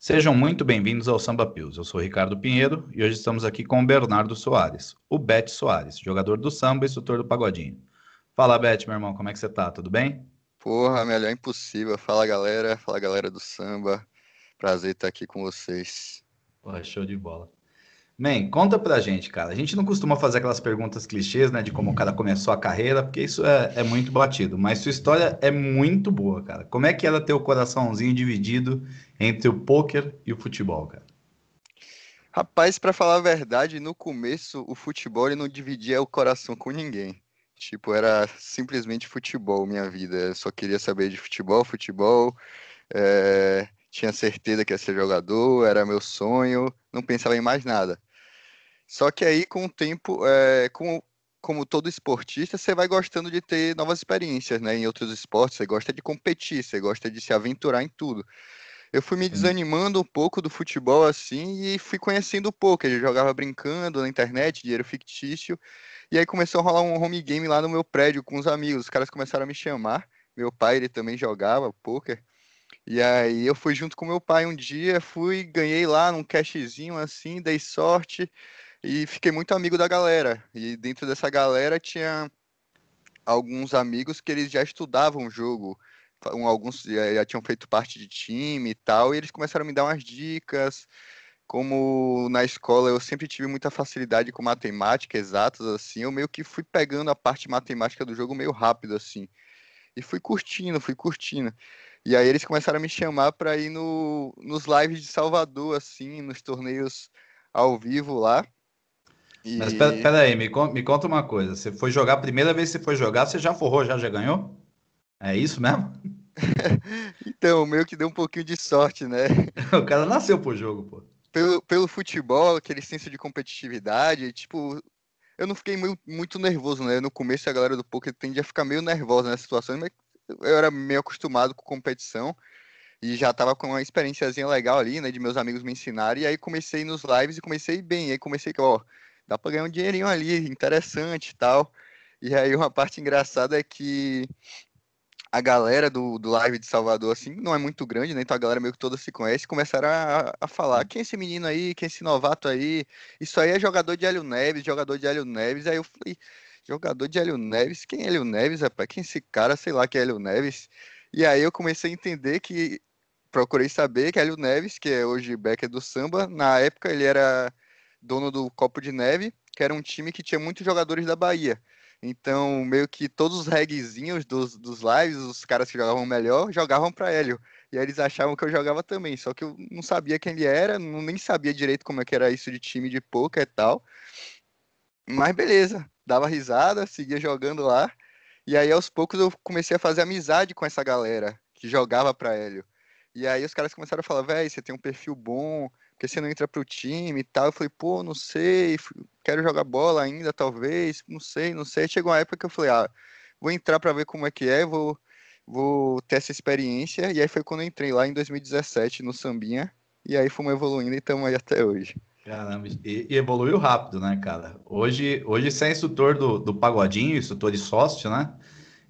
Sejam muito bem-vindos ao Samba Pills. Eu sou Ricardo Pinheiro e hoje estamos aqui com o Bernardo Soares, o Beth Soares, jogador do samba e instrutor do Pagodinho. Fala, Beth, meu irmão, como é que você tá? Tudo bem? Porra, melhor impossível. Fala, galera do samba. Prazer estar aqui com vocês. Porra, show de bola. Man, conta pra gente, cara. A gente não costuma fazer aquelas perguntas clichês, né, de como o cara começou a carreira, porque isso é muito batido, mas sua história é muito boa, cara. Como é que era ter o coraçãozinho dividido entre o pôquer e o futebol, cara? Rapaz, pra falar a verdade, no começo o futebol ele não dividia o coração com ninguém. Tipo, era simplesmente futebol minha vida. Eu só queria saber de futebol. Tinha certeza que ia ser jogador, era meu sonho, não pensava em mais nada. Só que aí, com o tempo, como todo esportista, você vai gostando de ter novas experiências, né? Em outros esportes, você gosta de competir, você gosta de se aventurar em tudo. Eu fui me desanimando um pouco do futebol, assim, e fui conhecendo o poker. Eu jogava brincando na internet, dinheiro fictício, e aí começou a rolar um home game lá no meu prédio com os amigos. Os caras começaram a me chamar. Meu pai, ele também jogava poker. E aí eu fui junto com meu pai um dia, ganhei lá num cashzinho, assim, dei sorte. E fiquei muito amigo da galera. E dentro dessa galera tinha alguns amigos que eles já estudavam o jogo. Alguns já tinham feito parte de time e tal. E eles começaram a me dar umas dicas. Como na escola eu sempre tive muita facilidade com matemática, exatas, assim. Eu meio que fui pegando a parte matemática do jogo meio rápido, assim. E fui curtindo. E aí eles começaram a me chamar para ir nos lives de Salvador, assim, nos torneios ao vivo lá. Mas peraí, me conta uma coisa. Você foi jogar, a primeira vez que você foi jogar, você já forrou, já ganhou? É isso mesmo? Então, meio que deu um pouquinho de sorte, né? O cara nasceu pro jogo, pô. Pelo futebol, aquele senso de competitividade, tipo... Eu não fiquei muito nervoso, né? No começo a galera do poker tende a ficar meio nervosa nessas situações, mas eu era meio acostumado com competição e já tava com uma experiênciazinha legal ali, né? De meus amigos me ensinarem, e aí comecei nos lives e comecei bem. E aí comecei, ó, dá pra ganhar um dinheirinho ali, interessante e tal. E aí uma parte engraçada é que a galera do live de Salvador, assim, não é muito grande, né? Então a galera meio que toda se conhece, começaram a falar, quem é esse menino aí, quem é esse novato aí? Isso aí é jogador de Hélio Neves. Aí eu falei, jogador de Hélio Neves? Quem é Hélio Neves, rapaz? Quem é esse cara? Sei lá que é Hélio Neves. E aí eu comecei a entender que, procurei saber que Hélio Neves, que é hoje backer do samba, na época ele era dono do Copo de Neve, que era um time que tinha muitos jogadores da Bahia. Então, meio que todos os reguezinhos dos lives, os caras que jogavam melhor, jogavam pra Hélio. E aí eles achavam que eu jogava também, só que eu não sabia quem ele era, nem sabia direito como é que era isso de time de poker e tal. Mas beleza, dava risada, seguia jogando lá. E aí, aos poucos, eu comecei a fazer amizade com essa galera que jogava pra Hélio. E aí os caras começaram a falar, véi, você tem um perfil bom, porque você não entra pro time e tal. Eu falei, pô, não sei, quero jogar bola ainda, talvez, não sei. Chegou uma época que eu falei, vou entrar pra ver como é que é, vou ter essa experiência. E aí foi quando eu entrei lá em 2017 no Sambinha, e aí fomos evoluindo e estamos aí até hoje. Caramba, e evoluiu rápido, né, cara? Hoje você é instrutor do Pagodinho, instrutor de sócio, né?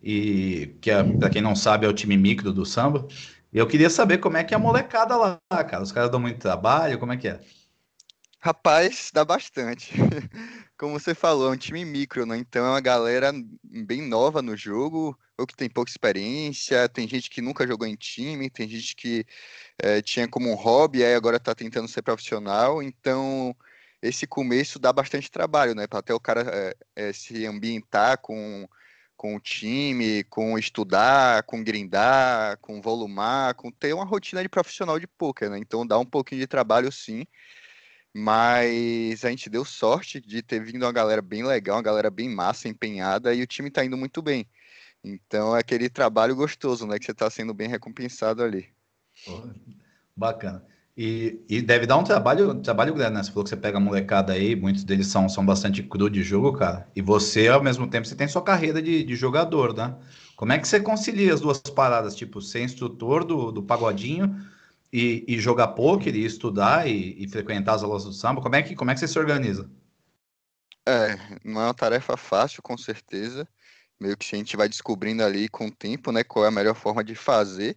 E que, pra quem não sabe, é o time micro do samba. E eu queria saber como é que é a molecada lá, cara. Os caras dão muito trabalho, como é que é? Rapaz, dá bastante. Como você falou, é um time micro, né? Então é uma galera bem nova no jogo, ou que tem pouca experiência, tem gente que nunca jogou em time, tem gente que tinha como um hobby, aí agora tá tentando ser profissional. Então esse começo dá bastante trabalho, né? Pra até o cara se ambientar com o time, com estudar, com grindar, com volumar, com ter uma rotina de profissional de poker, né? Então dá um pouquinho de trabalho sim, mas a gente deu sorte de ter vindo uma galera bem legal, uma galera bem massa, empenhada, e o time tá indo muito bem. Então é aquele trabalho gostoso, né? Que você tá sendo bem recompensado ali. Porra, bacana. E deve dar um trabalho grande, né? Você falou que você pega a molecada aí, muitos deles são bastante cru de jogo, cara. E você, ao mesmo tempo, você tem sua carreira de jogador, né? Como é que você concilia as duas paradas? Tipo, ser instrutor do Pagodinho e jogar pôquer e estudar e frequentar as aulas do samba? Como é que você se organiza? Não é uma tarefa fácil, com certeza. Meio que a gente vai descobrindo ali com o tempo, né? Qual é a melhor forma de fazer.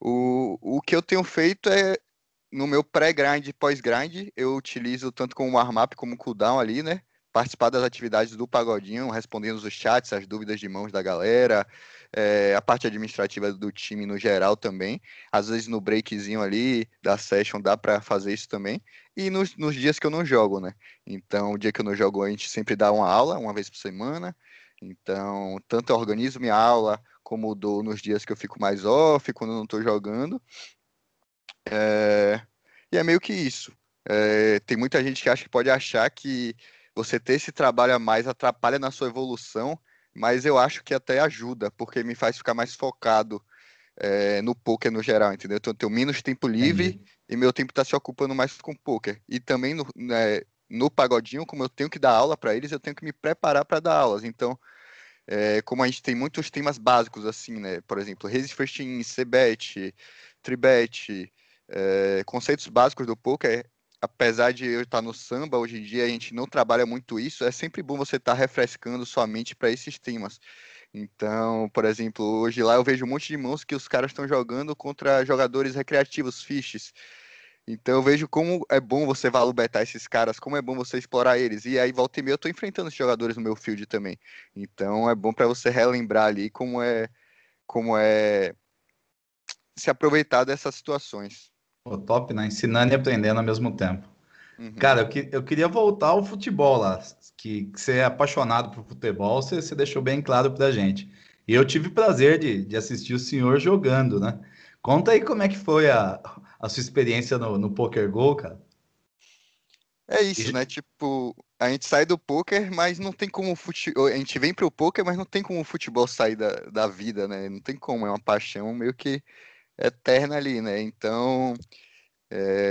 O que eu tenho feito é no meu pré-grind e pós-grind, eu utilizo tanto como warm-up como cooldown ali, né? Participar das atividades do Pagodinho, respondendo os chats, as dúvidas de mãos da galera, a parte administrativa do time no geral também. Às vezes no breakzinho ali da session dá para fazer isso também. E nos dias que eu não jogo, né? Então, o dia que eu não jogo, a gente sempre dá uma aula, uma vez por semana. Então, tanto eu organizo minha aula, como dou nos dias que eu fico mais off, quando eu não estou jogando. E é meio que isso. Tem muita gente que acha que pode achar que você ter esse trabalho a mais atrapalha na sua evolução, mas eu acho que até ajuda, porque me faz ficar mais focado no poker no geral, entendeu? Então eu tenho menos tempo livre e meu tempo está se ocupando mais com poker. E também no Pagodinho, como eu tenho que dar aula para eles, eu tenho que me preparar para dar aulas. Então, como a gente tem muitos temas básicos, assim, né? Por exemplo, raise first in, c-bet, tribet, conceitos básicos do poker. Apesar de eu estar no samba, hoje em dia a gente não trabalha muito isso, é sempre bom você estar refrescando sua mente para esses temas. Então, por exemplo, hoje lá eu vejo um monte de mãos que os caras estão jogando contra jogadores recreativos, fiches. Então eu vejo como é bom você valubetar esses caras, como é bom você explorar eles. E aí, volta e meia, eu estou enfrentando esses jogadores no meu field também. Então é bom para você relembrar ali como é se aproveitar dessas situações. Pô, top, né? Ensinando e aprendendo ao mesmo tempo. Uhum. Cara, eu queria voltar ao futebol lá, que você é apaixonado por futebol, você deixou bem claro pra gente. E eu tive prazer de assistir o senhor jogando, né? Conta aí como é que foi a sua experiência no Poker Gol, cara. É isso, né? Tipo, a gente sai do poker, mas não tem como a gente vem pro poker, mas não tem como o futebol sair da vida, né? Não tem como, é uma paixão meio que eterna ali, né? Então,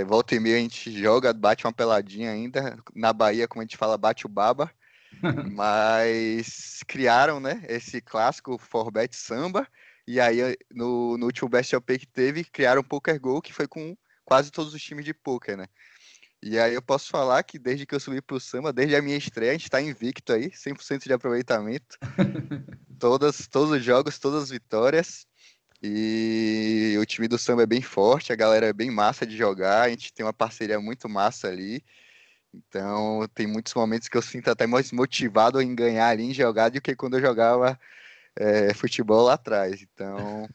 volta e meia a gente joga, bate uma peladinha ainda. Na Bahia, como a gente fala, bate o baba. Mas criaram, né, esse clássico Forbet Samba. E aí, no último Best OP que teve, criaram o Poker Gol, que foi com quase todos os times de poker, né? E aí eu posso falar que desde que eu subi pro samba, desde a minha estreia, a gente tá invicto aí, 100% de aproveitamento. Todos os jogos, todas as vitórias. E o time do samba é bem forte, a galera é bem massa de jogar, a gente tem uma parceria muito massa ali. Então tem muitos momentos que eu sinto até mais motivado em ganhar ali, em jogar, do que quando eu jogava futebol lá atrás. Então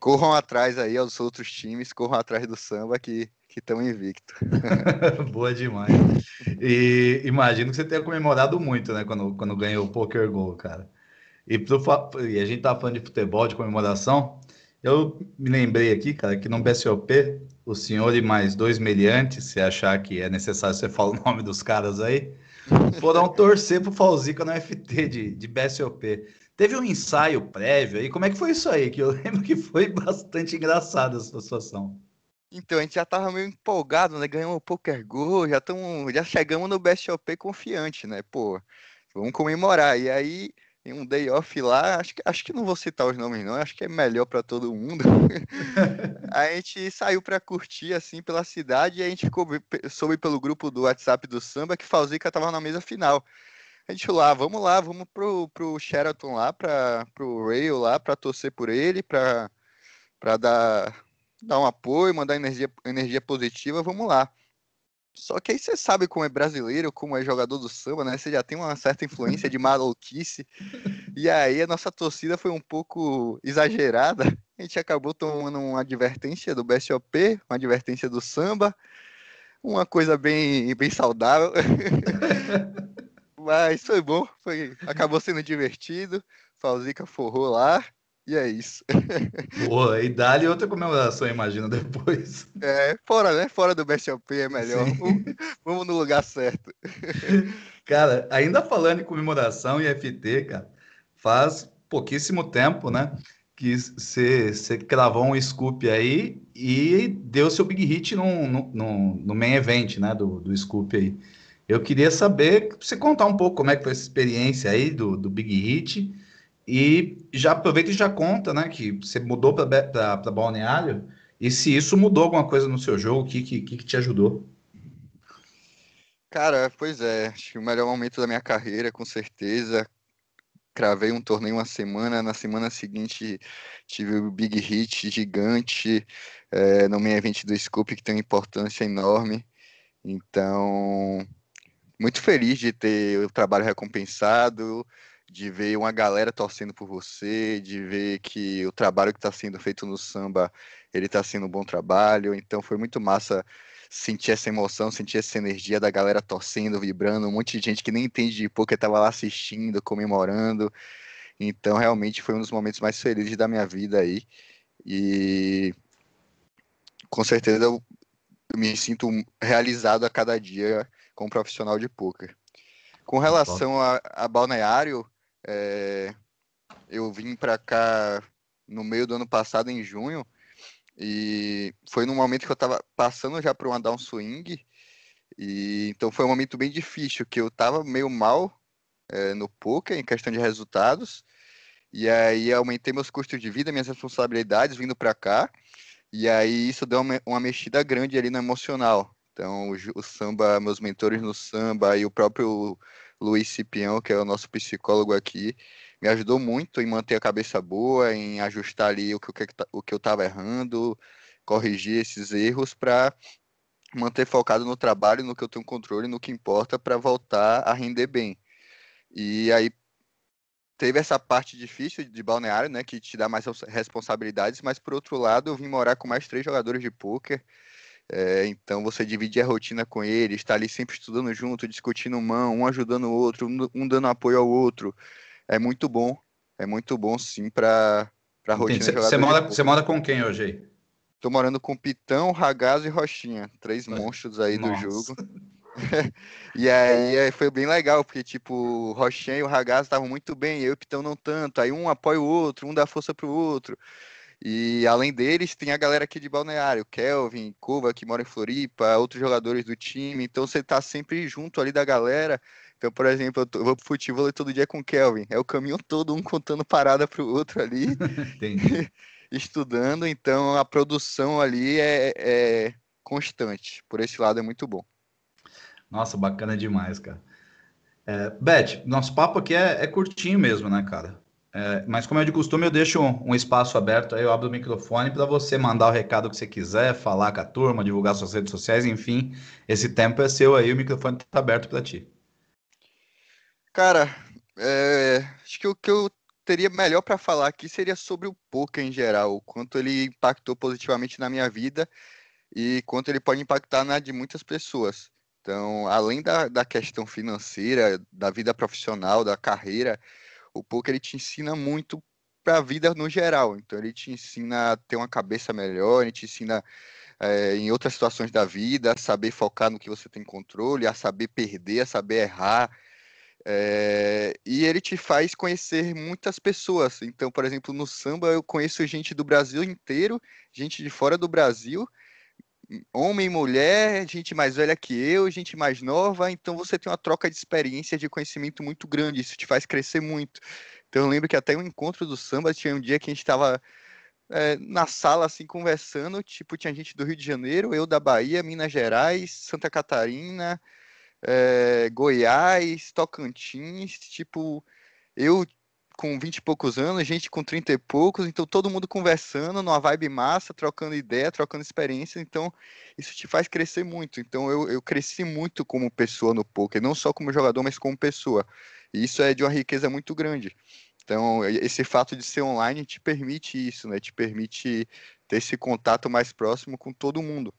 corram atrás aí aos outros times, corram atrás do samba que estão invicto. Boa demais. E imagino que você tenha comemorado muito, né, quando ganhou o Poker Gol, cara. E a gente tá falando de futebol, de comemoração. Eu me lembrei aqui, cara, que no BSOP, o senhor e mais dois meliantes, se achar que é necessário você falar o nome dos caras aí, foram torcer pro Fauzica no FT de BSOP. Teve um ensaio prévio aí, como é que foi isso aí? Que eu lembro que foi bastante engraçada essa situação. Então, a gente já tava meio empolgado, né? Ganhamos o Poker Gol, já chegamos no BSOP confiante, né? Pô, vamos comemorar. E aí, em um day off lá, acho que não vou citar os nomes não, acho que é melhor para todo mundo. A gente saiu para curtir assim pela cidade e a gente soube pelo grupo do WhatsApp do samba que Fauzica tava na mesa final. A gente falou, vamos pro Sheraton lá, pro Rail lá, para torcer por ele, para dar um apoio, mandar energia positiva, vamos lá. Só que aí você sabe como é brasileiro, como é jogador do samba, né? Você já tem uma certa influência de maluquice. E aí a nossa torcida foi um pouco exagerada. A gente acabou tomando uma advertência do BSOP, uma advertência do samba. Uma coisa bem, bem saudável. Mas foi bom, acabou sendo divertido. Fauzica forrou lá. E é isso. Boa, e dá-lhe outra comemoração, imagino, depois. Fora, né? Fora do BSOP é melhor. Vamos no lugar certo. Cara, ainda falando em comemoração e FT, cara, faz pouquíssimo tempo, né, que você cravou um Scoop aí e deu seu big hit no main event, né, do Scoop aí. Eu queria saber, você contar um pouco como é que foi essa experiência aí do big hit. E já aproveita e já conta, né, que você mudou para Balneário, e se isso mudou alguma coisa no seu jogo, o que te ajudou? Cara, pois é, acho que o melhor momento da minha carreira, com certeza. cravei um torneio uma semana, na semana seguinte tive o Big Hit gigante no main event do Scoop, que tem uma importância enorme. Então, muito feliz de ter o trabalho recompensado, de ver uma galera torcendo por você, de ver que o trabalho que está sendo feito no samba, ele está sendo um bom trabalho. Então foi muito massa sentir essa emoção, sentir essa energia da galera torcendo, vibrando, um monte de gente que nem entende de poker estava lá assistindo, comemorando. Então realmente foi um dos momentos mais felizes da minha vida aí. E com certeza eu me sinto realizado a cada dia como profissional de poker. Com relação a Balneário, eu vim para cá no meio do ano passado, em junho, e foi num momento que eu estava passando já para uma downswing, e então foi um momento bem difícil, que eu estava meio mal no poker, em questão de resultados, e aí aumentei meus custos de vida, minhas responsabilidades vindo para cá, e aí isso deu uma mexida grande ali no emocional. Então, o samba, meus mentores no samba e o próprio Luiz Cipião, que é o nosso psicólogo aqui, me ajudou muito em manter a cabeça boa, em ajustar ali o que eu estava errando, corrigir esses erros para manter focado no trabalho, no que eu tenho controle, no que importa, para voltar a render bem. E aí teve essa parte difícil de Balneário, né, que te dá mais responsabilidades, mas por outro lado eu vim morar com mais 3 jogadores de pôquer. Então você dividir a rotina com ele, estar ali sempre estudando junto, discutindo mão, um ajudando o outro, um dando apoio ao outro, é muito bom sim para a rotina. Você mora com quem hoje aí? Tô morando com Pitão, Ragazzo e Roxinha, 3 monstros aí do jogo. E aí foi bem legal, porque tipo, o Roxinha e o Ragazzo estavam muito bem, eu e o Pitão não tanto, aí um apoia o outro, um dá força pro outro. E além deles, tem a galera aqui de Balneário, Kelvin, Cova, que mora em Floripa, outros jogadores do time. Então você tá sempre junto ali da galera. Então, por exemplo, eu vou pro futebol todo dia com o Kelvin. É o caminho todo, um contando parada pro outro ali, estudando. Então a produção ali é constante. Por esse lado é muito bom. Nossa, bacana demais, cara. Beth, nosso papo aqui é curtinho mesmo, né, cara? Mas como é de costume, eu deixo um espaço aberto aí, eu abro o microfone para você mandar o recado que você quiser, falar com a turma, divulgar suas redes sociais, enfim, esse tempo é seu aí, o microfone está aberto para ti. Cara, acho que o que eu teria melhor para falar aqui seria sobre o poker em geral, o quanto ele impactou positivamente na minha vida e quanto ele pode impactar na de muitas pessoas. Então, além da questão financeira, da vida profissional, da carreira, o poker ele te ensina muito para a vida no geral. Então ele te ensina a ter uma cabeça melhor, ele te ensina em outras situações da vida, a saber focar no que você tem controle, a saber perder, a saber errar. E ele te faz conhecer muitas pessoas. Então, por exemplo, no samba eu conheço gente do Brasil inteiro, gente de fora do Brasil, homem, mulher, gente mais velha que eu, gente mais nova, então você tem uma troca de experiência, de conhecimento muito grande, isso te faz crescer muito. Então eu lembro que até o encontro do samba, tinha um dia que a gente estava na sala assim conversando, tipo, tinha gente do Rio de Janeiro, eu da Bahia, Minas Gerais, Santa Catarina, Goiás, Tocantins, tipo, eu com 20 e poucos anos, gente com 30 e poucos, então todo mundo conversando, numa vibe massa, trocando ideia, trocando experiência, então isso te faz crescer muito. Então eu cresci muito como pessoa no poker, não só como jogador, mas como pessoa. E isso é de uma riqueza muito grande. Então esse fato de ser online te permite isso, né? Te permite ter esse contato mais próximo com todo mundo.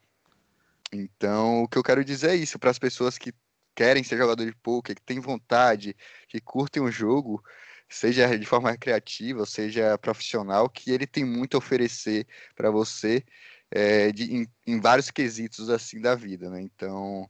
Então o que eu quero dizer é isso, para as pessoas que querem ser jogador de poker, que têm vontade, que curtem o jogo, seja de forma criativa, seja profissional, que ele tem muito a oferecer para você em vários quesitos assim da vida, né? Então,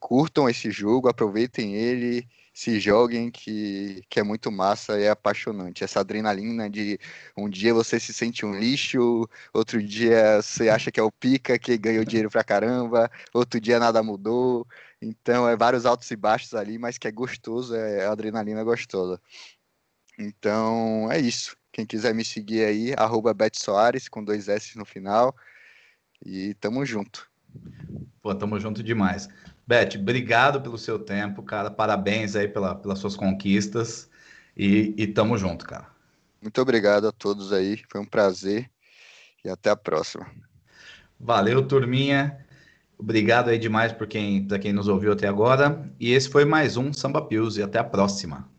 curtam esse jogo, aproveitem ele, se joguem, que é muito massa, é apaixonante. Essa adrenalina de um dia você se sente um lixo, outro dia você acha que é o pica, que ganhou dinheiro pra caramba, outro dia nada mudou. Então, vários altos e baixos ali, mas que é gostoso, é adrenalina gostosa. Então, é isso. Quem quiser me seguir aí, @BethSoares, com 2 S no final. E tamo junto. Pô, tamo junto demais. Beth, obrigado pelo seu tempo, cara. Parabéns aí pelas suas conquistas. E tamo junto, cara. Muito obrigado a todos aí, foi um prazer e até a próxima. Valeu, turminha. Obrigado aí demais para quem nos ouviu até agora. E esse foi mais um Samba Pills e até a próxima.